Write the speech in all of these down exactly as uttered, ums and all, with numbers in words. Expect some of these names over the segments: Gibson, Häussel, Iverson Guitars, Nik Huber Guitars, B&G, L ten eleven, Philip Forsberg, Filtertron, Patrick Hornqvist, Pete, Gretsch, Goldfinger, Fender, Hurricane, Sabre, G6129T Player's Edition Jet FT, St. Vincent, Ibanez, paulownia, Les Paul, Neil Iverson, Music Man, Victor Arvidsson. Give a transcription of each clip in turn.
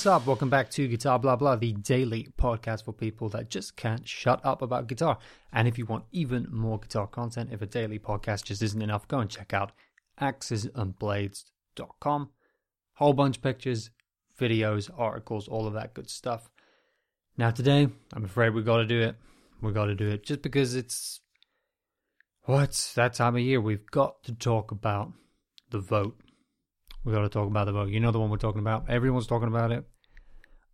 What's up? Welcome back to Guitar Blah Blah, the daily podcast for people that just can't shut up about guitar. And if you want even more guitar content, if a daily podcast just isn't enough, go and check out axes and blades dot com. Whole bunch of pictures, videos, articles, all of that good stuff. Now today, I'm afraid we got to do it. We got to do it just because it's, well, it's that time of year. We've got to talk about the vote. We've got to talk about the vote. You know the one we're talking about. Everyone's talking about it.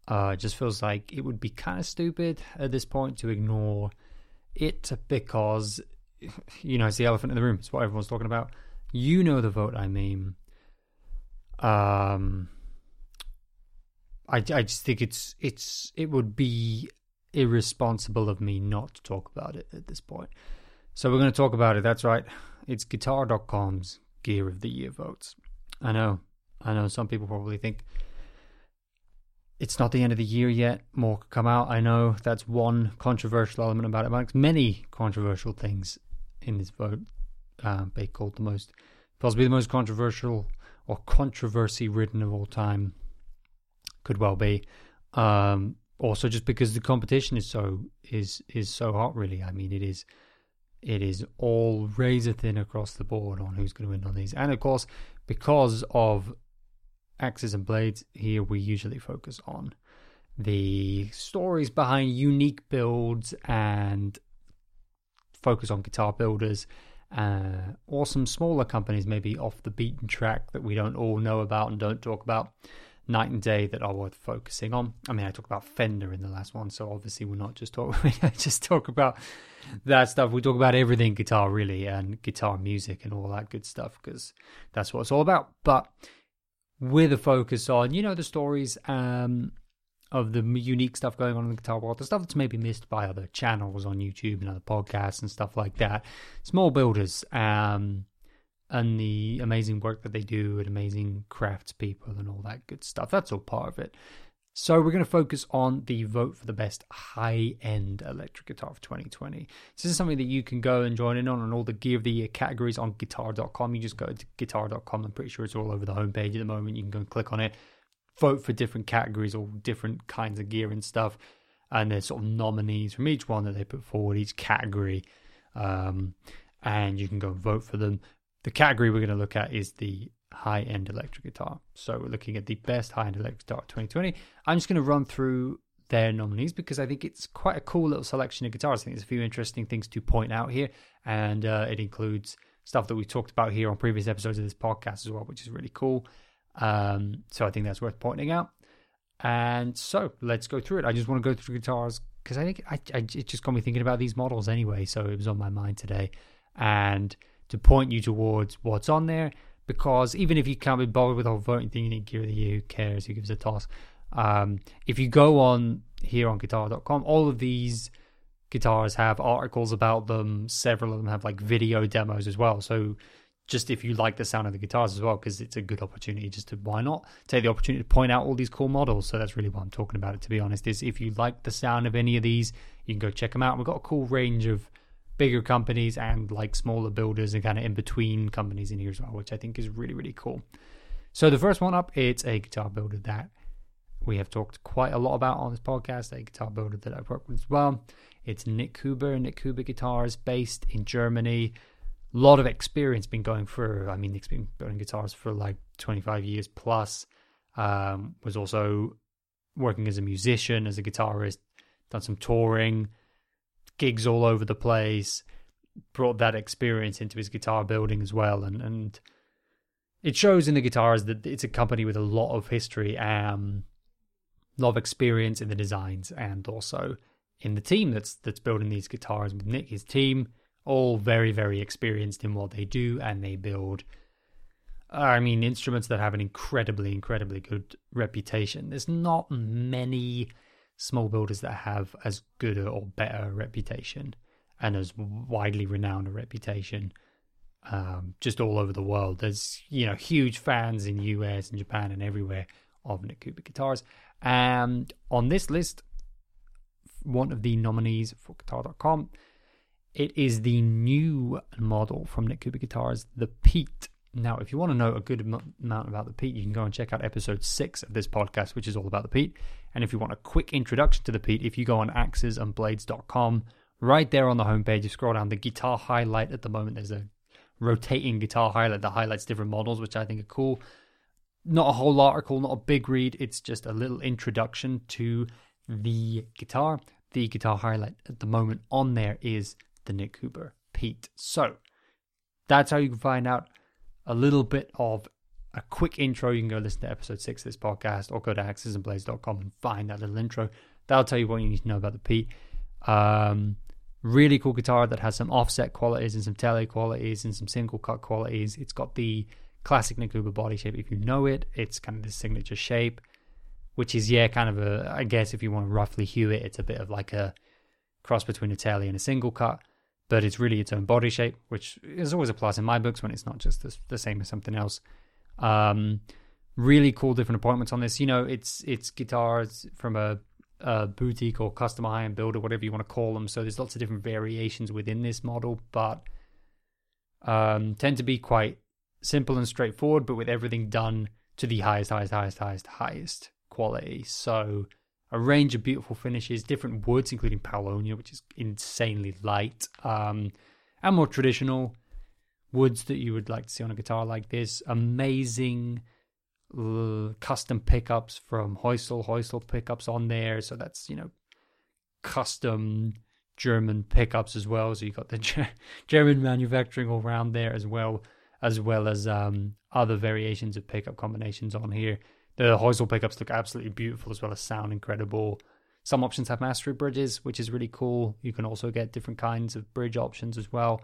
Uh, it just feels like it would be kind of stupid at this point to ignore it because, you know, it's the elephant in the room. It's what everyone's talking about. You know the vote, I mean. Um, I, I just think it's it's it would be irresponsible of me not to talk about it at this point. So we're going to talk about it. That's right. It's guitar dot com's Gear of the Year votes. I know, I know some people probably think it's not the end of the year yet, more could come out. I know that's one controversial element about it, amongst many controversial things in this vote. Um, they called the most, possibly the most controversial or controversy ridden of all time, could well be. Um, also just because the competition is so, is, is so hot really. I mean, it is, it is all razor thin across the board on who's going to win on these. And of course, because of Axes and Blades, here we usually focus on the stories behind unique builds and focus on guitar builders uh, or some smaller companies maybe off the beaten track that we don't all know about and don't talk about night and day that are worth focusing on. I mean, I talked about Fender in the last one, so obviously we're not just talk. We don't just talk about that stuff. We talk about everything guitar, really, and guitar music and all that good stuff, because that's what it's all about. But with a focus on, you know, the stories um, of the unique stuff going on in the guitar world, the stuff that's maybe missed by other channels on YouTube and other podcasts and stuff like that. Small builders, um, and the amazing work that they do and amazing craftspeople and all that good stuff. That's all part of it. So we're going to focus on the vote for the best high-end electric guitar of twenty twenty. This is something that you can go and join in on on all the Gear of the Year categories on guitar dot com. You just go to guitar dot com. I'm pretty sure it's all over the homepage at the moment. You can go and click on it. Vote for different categories, all different kinds of gear and stuff. And there's sort of nominees from each one that they put forward, each category. Um, and you can go and vote for them. The category we're going to look at is the high-end electric guitar. So we're looking at the best high-end electric guitar of twenty twenty. I'm just going to run through their nominees because I think it's quite a cool little selection of guitars. I think there's a few interesting things to point out here. And uh, it includes stuff that we talked about here on previous episodes of this podcast as well, which is really cool. Um, so I think that's worth pointing out. And so let's go through it. I just want to go through guitars because I think I, I, it just got me thinking about these models anyway. So it was on my mind today. And to point you towards what's on there, because even if you can't be bothered with the whole voting thing, you need Gear of the Year, who cares, who gives a toss. Um, if you go on here on guitar dot com, all of these guitars have articles about them. Several of them have like video demos as well. So just if you like the sound of the guitars as well, because it's a good opportunity just to, why not, take the opportunity to point out all these cool models. So that's really what I'm talking about, it, to be honest, is if you like the sound of any of these, you can go check them out. We've got a cool range of bigger companies and like smaller builders and kind of in between companies in here as well, which I think is really, really cool. So the first one up, it's a guitar builder that we have talked quite a lot about on this podcast, a guitar builder that I've worked with as well. It's Nik Huber, Nik Huber Guitars, based in Germany. A lot of experience been going for, I mean, Nick's been building guitars for like twenty-five years plus. Um, was also working as a musician, as a guitarist, done some touring, gigs all over the place, brought that experience into his guitar building as well. And, and it shows in the guitars that it's a company with a lot of history, um, a lot of experience in the designs and also in the team that's that's building these guitars with Nick, his team, all very, very experienced in what they do. And they build, I mean, instruments that have an incredibly, incredibly good reputation. There's not many small builders that have as good or better reputation and as widely renowned a reputation um, just all over the world. There's, you know, huge fans in U S and Japan and everywhere of Nik Huber Guitars. And on this list, one of the nominees for guitar dot com, it is the new model from Nik Huber Guitars, the Pete. Now, if you want to know a good amount about the Pete, you can go and check out episode six of this podcast, which is all about the Pete. And if you want a quick introduction to the Pete, if you go on axes and blades dot com, right there on the homepage, you scroll down the guitar highlight. At the moment, there's a rotating guitar highlight that highlights different models, which I think are cool. Not a whole article, not a big read. It's just a little introduction to the guitar. The guitar highlight at the moment on there is the Nik Huber Pete. So that's how you can find out a little bit of a quick intro. You can go listen to episode six of this podcast, or go to axes and blades dot com and find that little intro. That'll tell you what you need to know about the Pete. Um, really cool guitar that has some offset qualities and some tele qualities and some single cut qualities. It's got the classic Nik Huber body shape, if you know it. It's kind of the signature shape, which is, yeah, kind of a, I guess if you want to roughly hew it, it's a bit of like a cross between a tele and a single cut. But it's really its own body shape, which is always a plus in my books when it's not just the, the same as something else. Um, really cool different appointments on this. You know, it's it's guitars from a, a boutique or customer high-end builder, whatever you want to call them. So there's lots of different variations within this model, but um, tend to be quite simple and straightforward, but with everything done to the highest, highest, highest, highest, highest quality. So a range of beautiful finishes, different woods, including paulownia, which is insanely light, um, and more traditional woods that you would like to see on a guitar like this. Amazing uh, custom pickups from Häussel, Häussel pickups on there. So that's, you know, custom German pickups as well. So you've got the G- German manufacturing all around there as well, as well as um, other variations of pickup combinations on here. The Häussel pickups look absolutely beautiful as well as sound incredible. Some options have mastery bridges, which is really cool. You can also get different kinds of bridge options as well.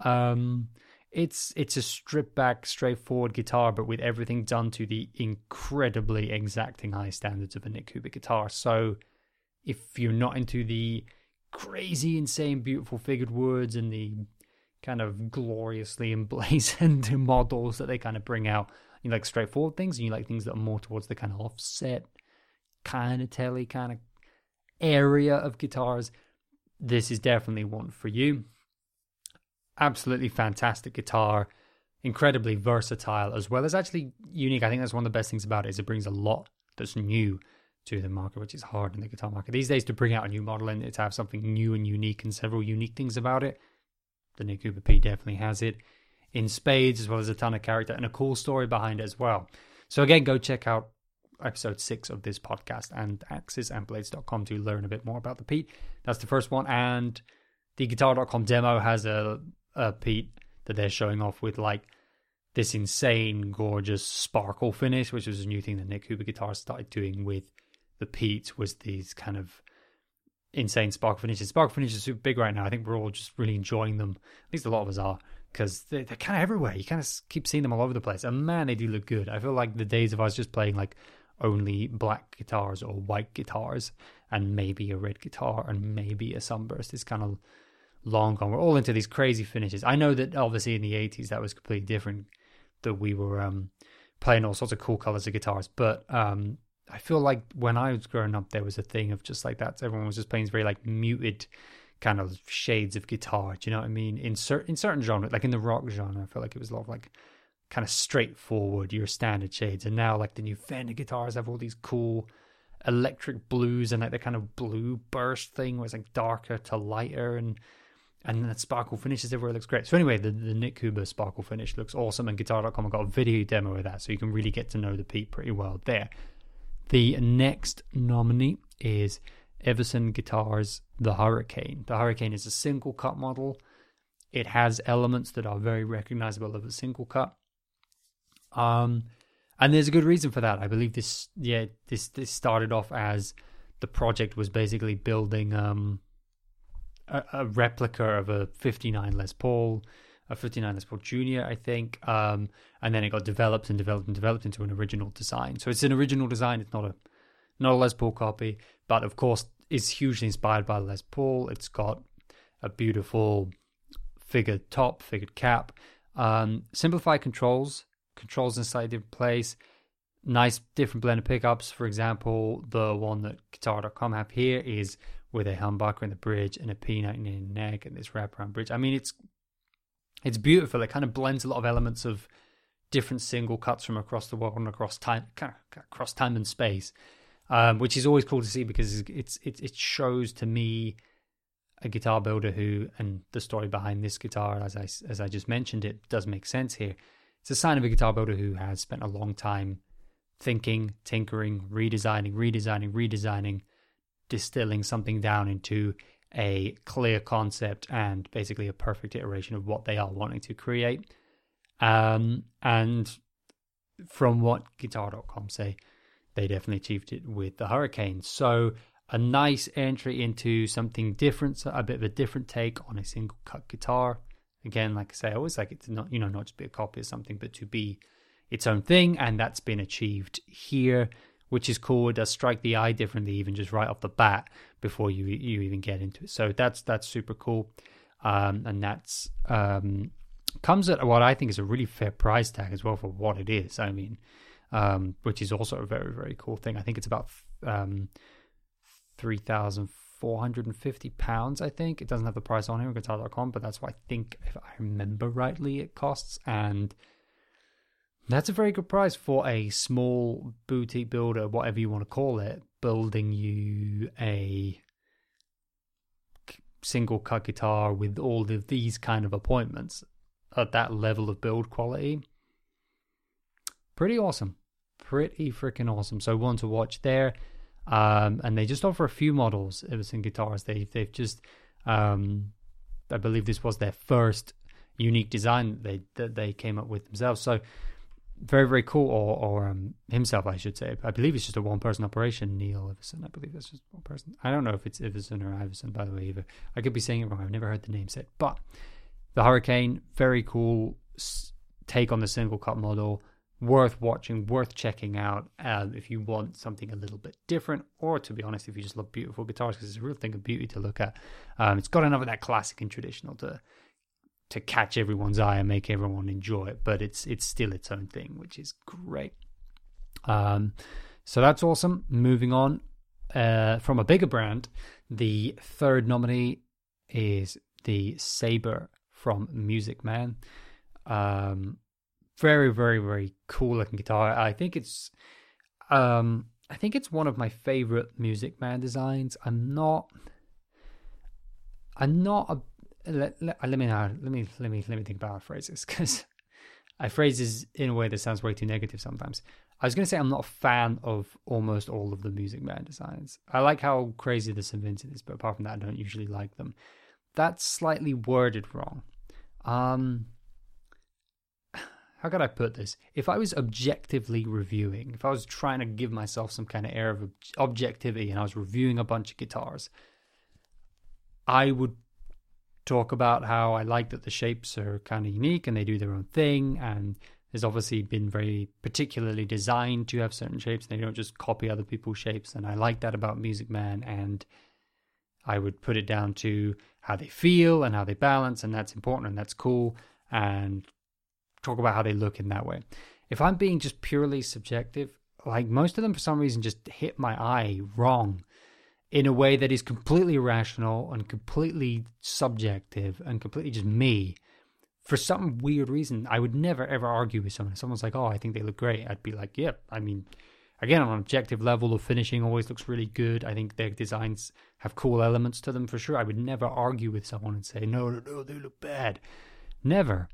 Um, it's it's a stripped back, straightforward guitar, but with everything done to the incredibly exacting high standards of a Nik Huber guitar. So if you're not into the crazy, insane, beautiful figured woods and the kind of gloriously emblazoned models that they kind of bring out, you like straightforward things, and you like things that are more towards the kind of offset, kind of telly, kind of area of guitars, this is definitely one for you. Absolutely fantastic guitar, incredibly versatile as well as actually unique. I think that's one of the best things about it, is it brings a lot that's new to the market, which is hard in the guitar market these days to bring out a new model and to have something new and unique and several unique things about it. The Nik Huber Pete definitely has it in spades, as well as a ton of character and a cool story behind it as well. So again, go check out episode six of this podcast and axes and blades dot com to learn a bit more about the Pete. That's the first one. And the guitar dot com demo has a, a Pete that they're showing off with like this insane, gorgeous sparkle finish, which was a new thing that Nik Huber Guitars started doing with the Pete, was these kind of insane sparkle finishes. Sparkle finishes are super big right now. I think we're all just really enjoying them. At least a lot of us are, because they're, they're kind of everywhere. You kind of keep seeing them all over the place. And man, they do look good. I feel like the days of us just playing like only black guitars or white guitars and maybe a red guitar and maybe a sunburst is kind of long gone. We're all into these crazy finishes. I know that obviously in the eighties that was completely different, that we were um, playing all sorts of cool colors of guitars. But um, I feel like when I was growing up, there was a thing of just like that. Everyone was just playing very like muted kind of shades of guitar, do you know what I mean? In, cer- in certain genres, like in the rock genre, I feel like it was a lot of like kind of straightforward, your standard shades. And now like the new Fender guitars have all these cool electric blues and like the kind of blue burst thing where it's like darker to lighter, and and then the sparkle finishes everywhere. It looks great. So anyway, the, the Nik Huber sparkle finish looks awesome, and guitar dot com have got a video demo of that, so you can really get to know the Pete pretty well there. The next nominee is Iverson Guitars, the Hurricane. The Hurricane is a single cut model. It has elements that are very recognizable of a single cut. Um, and there's a good reason for that. I believe this, yeah, this, this started off as the project was basically building um, a, a replica of a fifty-nine Les Paul, a fifty-nine Les Paul Junior, I think. Um, and then it got developed and developed and developed into an original design. So it's an original design. It's not a, not a Les Paul copy, but of course is hugely inspired by Les Paul. It's got a beautiful figured top, figured cap, um, simplified controls, controls in a slightly different place, nice different blend of pickups. For example, the one that guitar dot com have here is with a humbucker in the bridge and a P ninety-nine neck and this wraparound bridge. I mean, it's It's beautiful. It kind of blends a lot of elements of different single cuts from across the world and across time, kind of across time and space, um, which is always cool to see, because it's it it shows to me a guitar builder who, and the story behind this guitar, as I as I just mentioned, it does make sense here. It's a sign of a guitar builder who has spent a long time thinking, tinkering, redesigning, redesigning, redesigning, distilling something down into a clear concept and basically a perfect iteration of what they are wanting to create. Um, and from what guitar dot com say, they definitely achieved it with the Hurricane. So a nice entry into something different, so a bit of a different take on a single cut guitar. Again, like I say, I always like it to not, you know, not just be a copy of something, but to be its own thing. And that's been achieved here, which is cool. It does strike the eye differently, even just right off the bat before you you even get into it. So that's that's super cool. Um, and that's... Um, comes at what I think is a really fair price tag as well for what it is. I mean, um, which is also a very, very cool thing. I think it's about um, three thousand four hundred fifty pounds, I think. It doesn't have the price on here on guitar dot com, but that's what I think, if I remember rightly, it costs. And that's a very good price for a small boutique builder, whatever you want to call it, building you a single cut guitar with all of these kind of appointments. At that level of build quality, pretty awesome, pretty freaking awesome. So one to watch there, um, and they just offer a few models. Iverson Guitars, they they've just, um, I believe this was their first unique design that they that they came up with themselves. So very very cool, or or um, himself I should say. I believe it's just a one person operation, Neil Iverson. I believe that's just one person. I don't know if it's Iverson or Iverson, by the way, either. I could be saying it wrong. I've never heard the name said, but. The Hurricane, very cool take on the single cut model, worth watching, worth checking out um, if you want something a little bit different, or to be honest, if you just love beautiful guitars, because it's a real thing of beauty to look at. Um, it's got enough of that classic and traditional to to catch everyone's eye and make everyone enjoy it, but it's it's still its own thing, which is great. Um, so that's awesome. Moving on uh, from a bigger brand, the third nominee is the Sabre from Music Man. Um, very, very, very cool looking guitar. I think it's um, I think it's one of my favorite Music Man designs. I'm not I'm not a, let, let, let me let me let me let me think about how I phrase this, because I phrase this in a way that sounds way too negative sometimes. I was going to say I'm not a fan of almost all of the Music Man designs. I like how crazy the Saint Vincent is, but apart from that, I don't usually like them. That's slightly worded wrong. Um, how could I put this? If I was objectively reviewing, if I was trying to give myself some kind of air of ob- objectivity and I was reviewing a bunch of guitars, I would talk about how I like that the shapes are kind of unique and they do their own thing, and there's obviously been very particularly designed to have certain shapes, and they don't just copy other people's shapes, and I like that about Music Man, and I would put it down to how they feel and how they balance, and that's important and that's cool, and talk about how they look in that way. If I'm being just purely subjective, like most of them for some reason just hit my eye wrong in a way that is completely irrational and completely subjective and completely just me. For some weird reason, I would never ever argue with someone. If someone's like, oh, I think they look great, I'd be like, yep, yeah, I mean... Again, on an objective level, the finishing always looks really good. I think their designs have cool elements to them for sure. I would never argue with someone and say, no, no, no, they look bad. Never.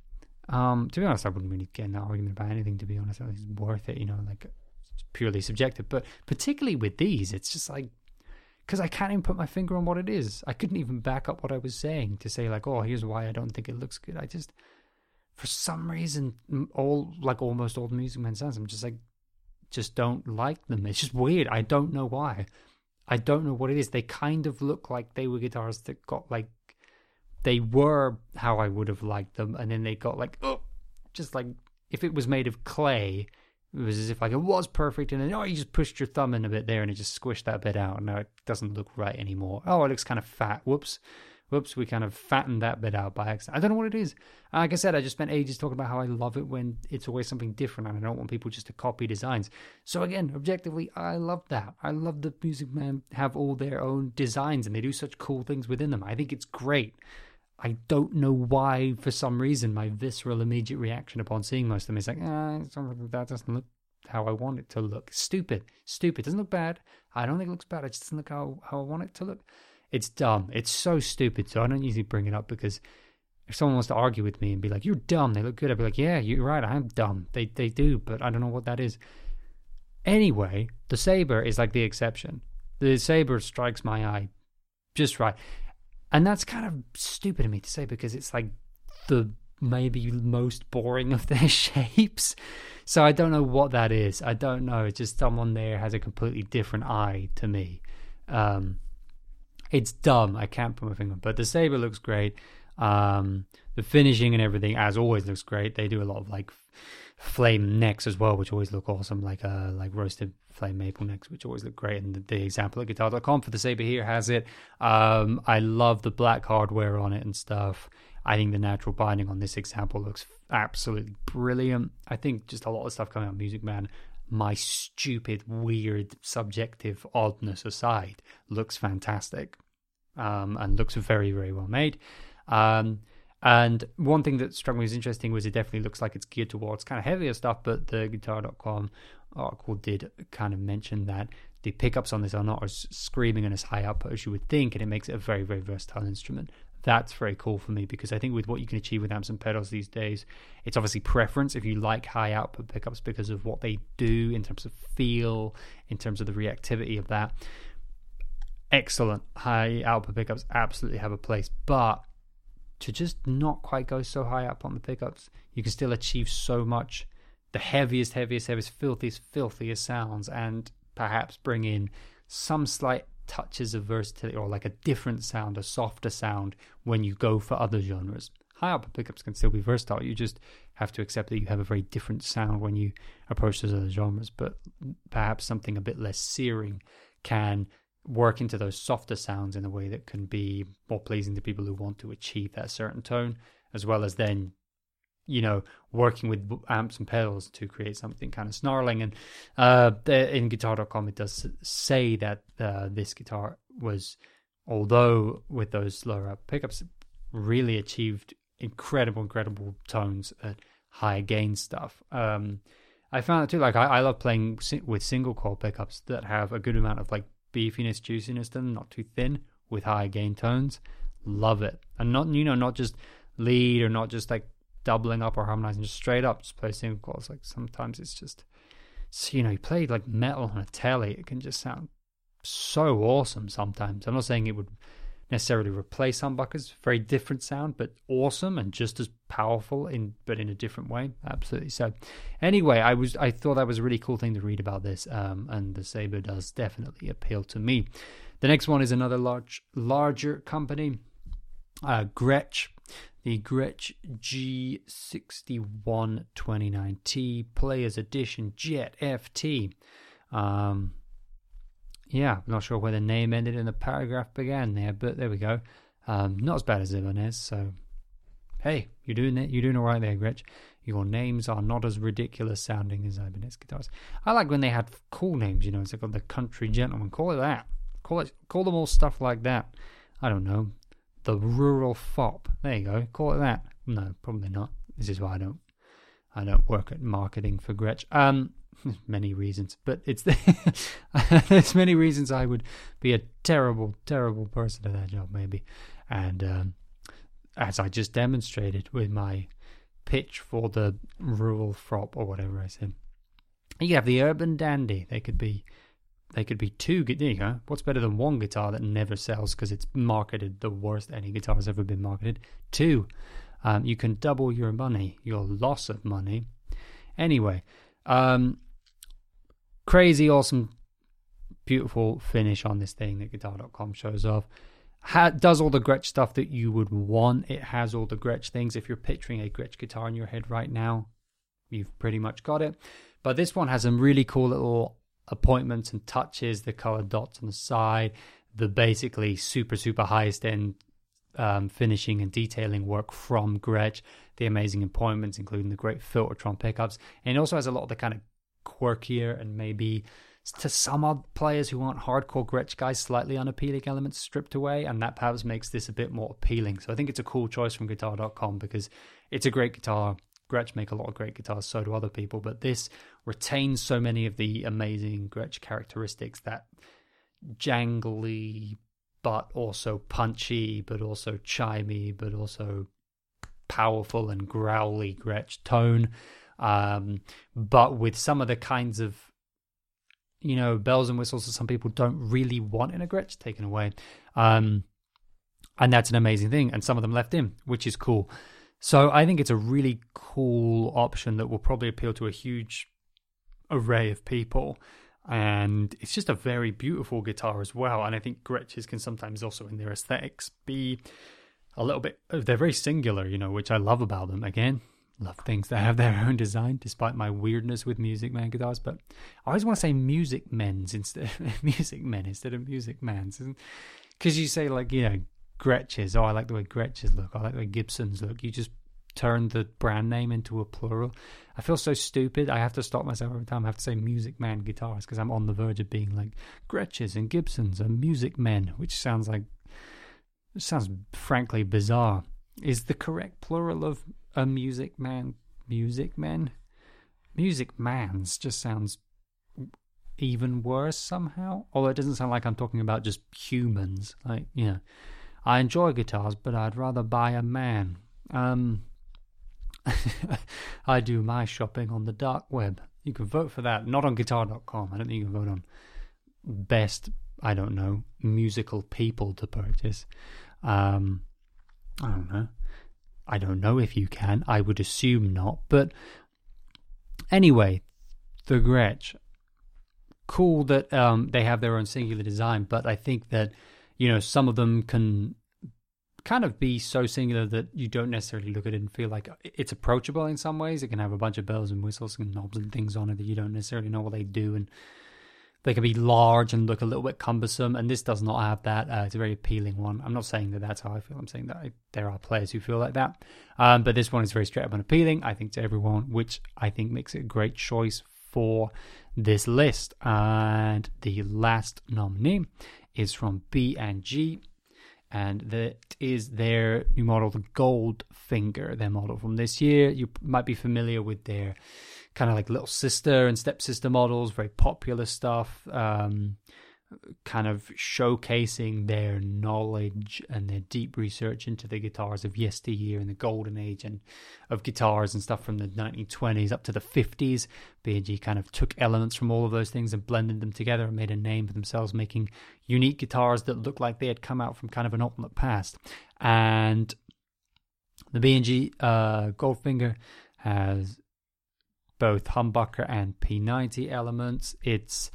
Um, to be honest, I wouldn't really get in that argument about anything, to be honest. I think it's worth it, you know, like it's purely subjective. But particularly with these, it's just like, because I can't even put my finger on what it is. I couldn't even back up what I was saying to say like, oh, here's why I don't think it looks good. I just, for some reason, all like almost all the Music Man sounds, I'm just like, just don't like them. It's just weird. I don't know why. I don't know what it is. They kind of look like they were guitars that got like, they were how I would have liked them, and then they got like, oh, just like if it was made of clay, it was as if like it was perfect, and then oh, you just pushed your thumb in a bit there and it just squished that bit out, and now it doesn't look right anymore. Oh, it looks kind of fat. Whoops. Whoops, we kind of fattened that bit out by accident. I don't know what it is. Like I said, I just spent ages talking about how I love it when it's always something different, and I don't want people just to copy designs. So again, objectively, I love that. I love that Music Man have all their own designs, and they do such cool things within them. I think it's great. I don't know why, for some reason, my visceral immediate reaction upon seeing most of them is like, ah, that doesn't look how I want it to look. Stupid. Stupid. It doesn't look bad. I don't think it looks bad. It just doesn't look how, how I want it to look. It's dumb. It's so stupid. So I don't usually bring it up, because if someone wants to argue with me and be like, you're dumb, they look good, I'd be like, yeah, you're right, I am dumb. They they do, but I don't know what that is. Anyway, the Sabre is like the exception. The Sabre strikes my eye just right. And that's kind of stupid of me to say, because it's like the maybe most boring of their shapes. So I don't know what that is. I don't know. It's just someone there has a completely different eye to me. Um, it's dumb. I can't put my finger on it. But the Sabre looks great. Um, the finishing and everything, as always, looks great. They do a lot of like flame necks as well, which always look awesome, like uh, like roasted flame maple necks, which always look great. And the, the example at guitar dot com for the Sabre here has it. Um, I love the black hardware on it and stuff. I think the natural binding on this example looks absolutely brilliant. I think just a lot of stuff coming out of Music Man, my stupid, weird, subjective oddness aside, looks fantastic, um, and looks very, very well made. Um, and one thing that struck me as interesting was it definitely looks like it's geared towards kind of heavier stuff, but the guitar dot com article did kind of mention that the pickups on this are not as screaming and as high output as you would think, and it makes it a very, very versatile instrument. That's very cool for me, because I think with what you can achieve with amps and pedals these days, it's obviously preference if you like high output pickups because of what they do in terms of feel, in terms of the reactivity of that. Excellent high output pickups absolutely have a place, but to just not quite go so high up on the pickups, you can still achieve so much, the heaviest, heaviest, heaviest, filthiest, filthiest sounds, and perhaps bring in some slight touches of versatility or like a different sound, a softer sound when you go for other genres. High output pickups can still be versatile. You just have to accept that you have a very different sound when you approach those other genres, but perhaps something a bit less searing can work into those softer sounds in a way that can be more pleasing to people who want to achieve that certain tone, as well as then, you know, working with amps and pedals to create something kind of snarling. And uh, in guitar dot com, it does say that uh, this guitar was, although with those slower pickups, really achieved incredible, incredible tones at high gain stuff. Um, I found it too, like I, I love playing with single coil pickups that have a good amount of like beefiness, juiciness to them, not too thin, with high gain tones. Love it. And not, you know, not just lead or not just like doubling up or harmonizing, just straight up just play single chords. Like sometimes it's just, you know, you play like metal on a telly, it can just sound so awesome sometimes. I'm not saying it would necessarily replace humbuckers, very different sound, but awesome and just as powerful in, but in a different way. Absolutely. So anyway, I was, I thought that was a really cool thing to read about this. Um, and the Sabre does definitely appeal to me. The next one is another large, larger company, uh, Gretsch, the Gretsch G six one two nine T Player's Edition Jet F T. Um, Yeah, I'm not sure where the name ended and the paragraph began there, but there we go. Um, not as bad as Ibanez, so hey, you're doing it. You're doing all right there, Gretsch. Your names are not as ridiculous sounding as Ibanez guitars. I like when they had cool names, you know. It's like the Country Gentleman. Call it that. Call it. Call them all stuff like that. I don't know. The Rural Fop. There you go. Call it that. No, probably not. This is why I don't. I don't work at marketing for Gretsch. Um. Many reasons, but it's the there's many reasons I would be a terrible, terrible person at that job, maybe. And um, as I just demonstrated with my pitch for the Rural Fop or whatever I said, you have the Urban Dandy. They could be, they could be two. There you go. What's better than one guitar that never sells because it's marketed the worst any guitar has ever been marketed? Two. Um, you can double your money, your loss of money. Anyway. Um, crazy, awesome, beautiful finish on this thing that guitar dot com shows off. Ha- does all the Gretsch stuff that you would want. It has all the Gretsch things. If you're picturing a Gretsch guitar in your head right now, you've pretty much got it. But this one has some really cool little appointments and touches, the colored dots on the side, the basically super, super highest end Um, finishing and detailing work from Gretsch, the amazing appointments, including the great Filtertron pickups, and it also has a lot of the kind of quirkier and maybe to some other players who aren't hardcore Gretsch guys, slightly unappealing elements stripped away, and that perhaps makes this a bit more appealing. So I think it's a cool choice from guitar dot com because it's a great guitar. Gretsch make a lot of great guitars, so do other people, but this retains so many of the amazing Gretsch characteristics, that jangly but also punchy but also chimey but also powerful and growly Gretsch tone, um, but with some of the kinds of, you know, bells and whistles that some people don't really want in a Gretsch taken away, um, and that's an amazing thing, and some of them left in, which is cool. So I think it's a really cool option that will probably appeal to a huge array of people. And it's just a very beautiful guitar as well. And I think Gretsch's can sometimes also in their aesthetics be a little bit, they're very singular, you know, which I love about them. Again, love things that have their own design, despite my weirdness with Music Man guitars. But I always want to say Music Men's instead of Music Men instead of Music Man's. Because you say, like, you know, Gretsch's, oh, I like the way Gretsch's look, I like the way Gibson's look. You just turn the brand name into a plural. I feel so stupid. I have to stop myself every time I have to say Music Man guitars, because I'm on the verge of being like, Gretsch's and Gibson's and Music Men, which sounds like, sounds frankly bizarre. Is the correct plural of a Music Man Music Men? Music Man's just sounds even worse somehow, although it doesn't sound like I'm talking about just humans, like, you know, I enjoy guitars, but I'd rather buy a man. Um, I do my shopping on the dark web. You can vote for that, not on guitar dot com. I don't think you can vote on best, I don't know, musical people to purchase. Um, I don't know. I don't know if you can. I would assume not. But anyway, the Gretsch. Cool that um, they have their own singular design, but I think that, you know, some of them can kind of be so singular that you don't necessarily look at it and feel like it's approachable in some ways. It can have a bunch of bells and whistles and knobs and things on it that you don't necessarily know what they do, and they can be large and look a little bit cumbersome, and this does not have that. Uh, it's a very appealing one. I'm not saying that that's how I feel. I'm saying that I, there are players who feel like that, um, but this one is very straight up and appealing, I think, to everyone, which I think makes it a great choice for this list. And the last nominee is from B and G, and that is their new model, the Goldfinger, their model from this year. You might be familiar with their kind of like little sister and stepsister models, very popular stuff, um, kind of showcasing their knowledge and their deep research into the guitars of yesteryear and the golden age and of guitars and stuff from the nineteen twenties up to the fifties. B and G kind of took elements from all of those things and blended them together and made a name for themselves, making unique guitars that looked like they had come out from kind of an alternate past. And the B and G uh, Goldfinger has both humbucker and P ninety elements. It's,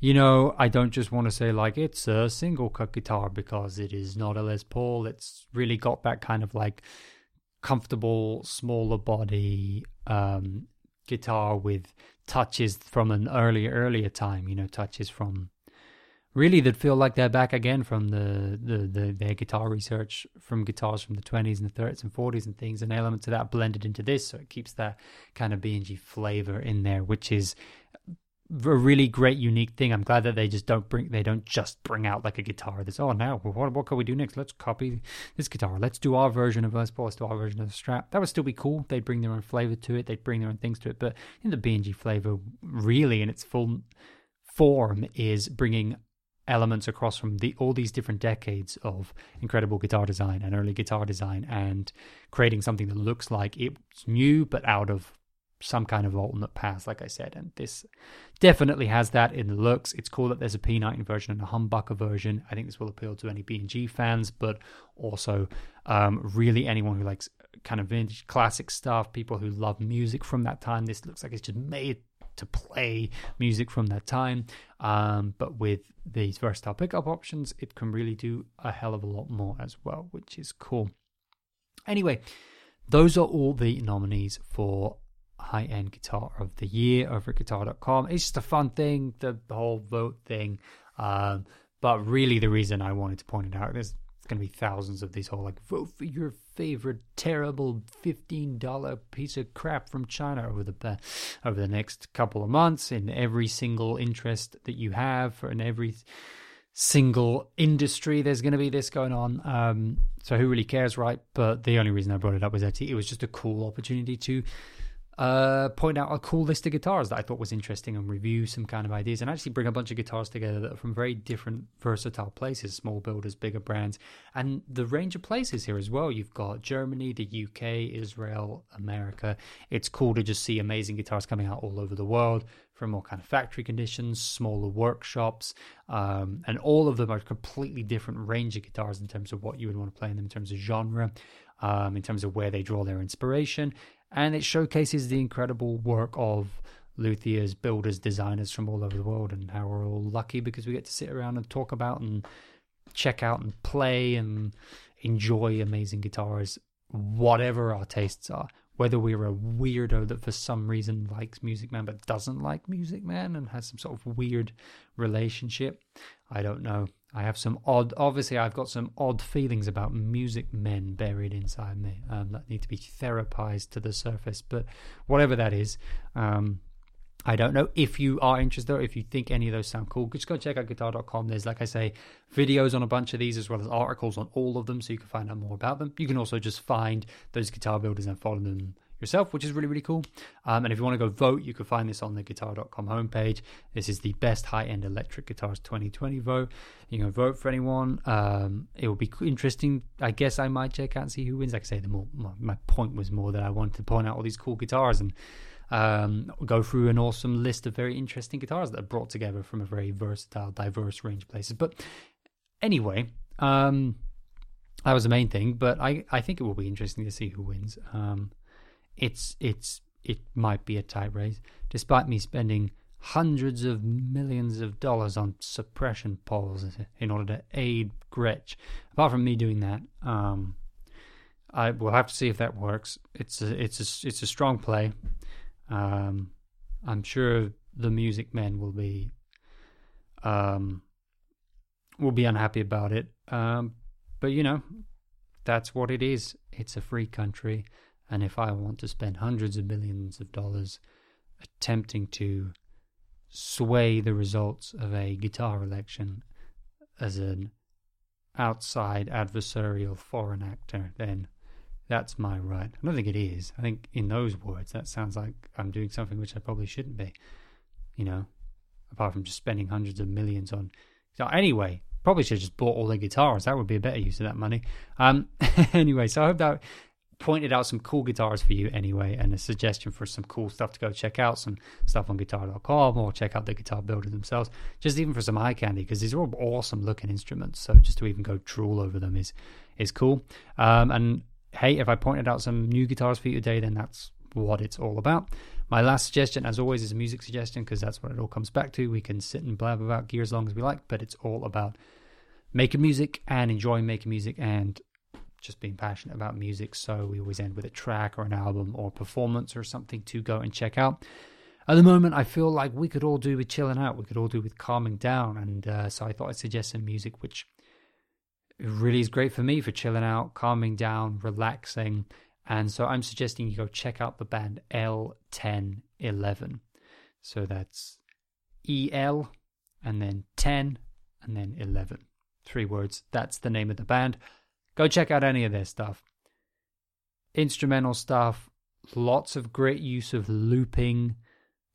you know, I don't just want to say like it's a single cut guitar, because it is not a Les Paul. It's really got that kind of like comfortable, smaller body um, guitar with touches from an earlier, earlier time, you know, touches from really that feel like they're back again from the, the, the their guitar research from guitars from the twenties and the thirties and forties and things, and elements of that blended into this. So it keeps that kind of B and G flavor in there, which is a really great, unique thing. I'm glad that they just don't bring, they don't just bring out like a guitar that's, oh, now what, what can we do next? Let's copy this guitar. Let's do our version of Les Paul. Let's do our version of the Strat. That would still be cool. They'd bring their own flavor to it. They'd bring their own things to it. But in the B and G flavor, really, in its full form, is bringing elements across from the all these different decades of incredible guitar design and early guitar design, and creating something that looks like it's new but out of some kind of alternate past, like I said, and this definitely has that in the looks. It's cool that there's a P ninety version and a humbucker version. I think this will appeal to any B and G fans, but also um, really anyone who likes kind of vintage classic stuff, people who love music from that time. This looks like it's just made to play music from that time, um, but with these versatile pickup options, it can really do a hell of a lot more as well, which is cool. Anyway, those are all the nominees for high-end guitar of the year over at guitar dot com. It's just a fun thing, the whole vote thing, um but really the reason I wanted to point it out, there's going to be thousands of these whole like vote for your favorite terrible fifteen dollar piece of crap from China over the uh, over the next couple of months, in every single interest that you have, and every single industry there's going to be this going on. Um, so who really cares, right? But the only reason I brought it up was that it was just a cool opportunity to uh point out a cool list of guitars that I thought was interesting and review some kind of ideas, and actually bring a bunch of guitars together that are from very different versatile places, small builders, bigger brands, and the range of places here as well. You've got Germany, the U K, Israel, America. It's cool to just see amazing guitars coming out all over the world from all kind of factory conditions, smaller workshops, um, and all of them are completely different range of guitars in terms of what you would want to play in them, in terms of genre, um, in terms of where they draw their inspiration. And it showcases the incredible work of luthiers, builders, designers from all over the world, and how we're all lucky because we get to sit around and talk about and check out and play and enjoy amazing guitars, whatever our tastes are. Whether we're a weirdo that for some reason likes Music Man but doesn't like Music Man and has some sort of weird relationship, I don't know. I have some odd, obviously I've got some odd feelings about Music Men buried inside me um, that need to be therapized to the surface, but whatever that is, um, I don't know. If you are interested or if you think any of those sound cool, just go check out guitar dot com. There's, like I say, videos on a bunch of these as well as articles on all of them, so you can find out more about them. You can also just find those guitar builders and follow them yourself, which is really, really cool. Um, and if you want to go vote, you can find this on the guitar dot com homepage. This is the best high-end electric guitars twenty twenty vote. You can vote for anyone. Um, it will be interesting. I guess I might check out and see who wins. Like I say, the more, my, my point was more that I wanted to point out all these cool guitars and um, go through an awesome list of very interesting guitars that are brought together from a very versatile, diverse range of places. But anyway, um, that was the main thing. But I, I think it will be interesting to see who wins. Um, It's it's it might be a tight race, despite me spending hundreds of millions of dollars on suppression polls in order to aid Gretsch. Apart from me doing that, um, I will have to see if that works. It's a, it's a, it's a strong play. Um, I'm sure the Music Men will be um will be unhappy about it. Um, but you know, that's what it is. It's a free country. And if I want to spend hundreds of millions of dollars attempting to sway the results of a guitar election as an outside adversarial foreign actor, then that's my right. I don't think it is. I think in those words, that sounds like I'm doing something which I probably shouldn't be, you know, apart from just spending hundreds of millions on. So anyway, probably should have just bought all the guitars. That would be a better use of that money. Um. Anyway, so I hope that pointed out some cool guitars for you anyway, and a suggestion for some cool stuff to go check out, some stuff on guitar dot com, or check out the guitar builders themselves, just even for some eye candy, because these are all awesome looking instruments, so just to even go drool over them is is cool. Um, and hey, if I pointed out some new guitars for you today, then that's what it's all about. My last suggestion, as always, is a music suggestion, because that's what it all comes back to. We can sit and blab about gear as long as we like, but it's all about making music and enjoying making music and just being passionate about music. So we always end with a track or an album or performance or something to go and check out. At the moment, I feel like we could all do with chilling out. We could all do with calming down. And uh, so I thought I'd suggest some music which really is great for me for chilling out, calming down, relaxing. And so I'm suggesting you go check out the band L ten eleven. So that's E L and then ten and then eleven. Three words. That's the name of the band. Go check out any of their stuff. Instrumental stuff, lots of great use of looping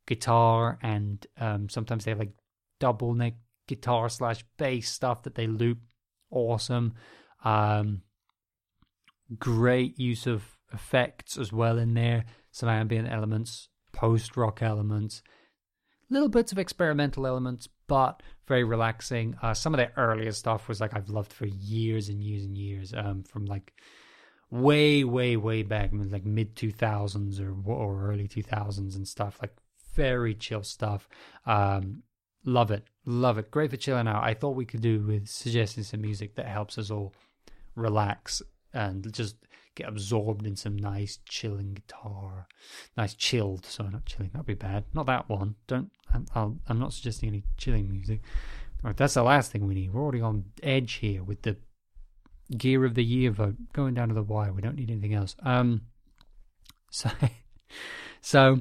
guitar, and um, sometimes they have like double neck guitar slash bass stuff that they loop. Awesome. Um, great use of effects as well in there. Some ambient elements, post-rock elements, little bits of experimental elements, but very relaxing. Uh, some of their earlier stuff was like I've loved for years and years and years, um, from like way, way, way back, like mid two thousands or, or early two thousands and stuff, like very chill stuff. Um, love it, love it. Great for chilling out. I thought we could do with suggesting some music that helps us all relax and just get absorbed in some nice chilling guitar. Nice chilled, so not chilling, that'd be bad. Not that one. Don't. I'll, I'm not suggesting any chilling music. All right, that's the last thing we need. We're already on edge here with the Gear of the Year vote. Going down to the wire. We don't need anything else. Um, so, so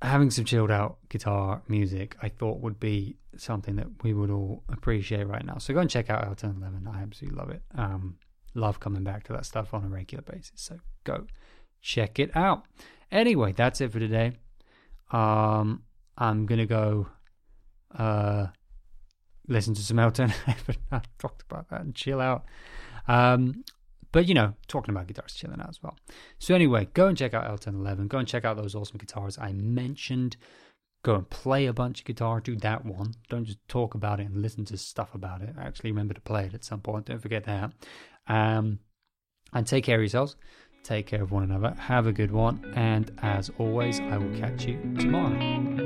having some chilled out guitar music, I thought would be something that we would all appreciate right now. So go and check out L ten eleven. I absolutely love it. Um, love coming back to that stuff on a regular basis. So go check it out. Anyway, that's it for today. Um, I'm gonna go uh, listen to some L ten eleven. I've talked about that and chill out. Um, but you know, talking about guitars, chilling out as well. So anyway, go and check out L ten eleven. Go and check out those awesome guitars I mentioned. Go and play a bunch of guitar. Do that one. Don't just talk about it and listen to stuff about it. Actually, remember to play it at some point. Don't forget that. Um, and take care of yourselves. Take care of one another. Have a good one. And as always, I will catch you tomorrow.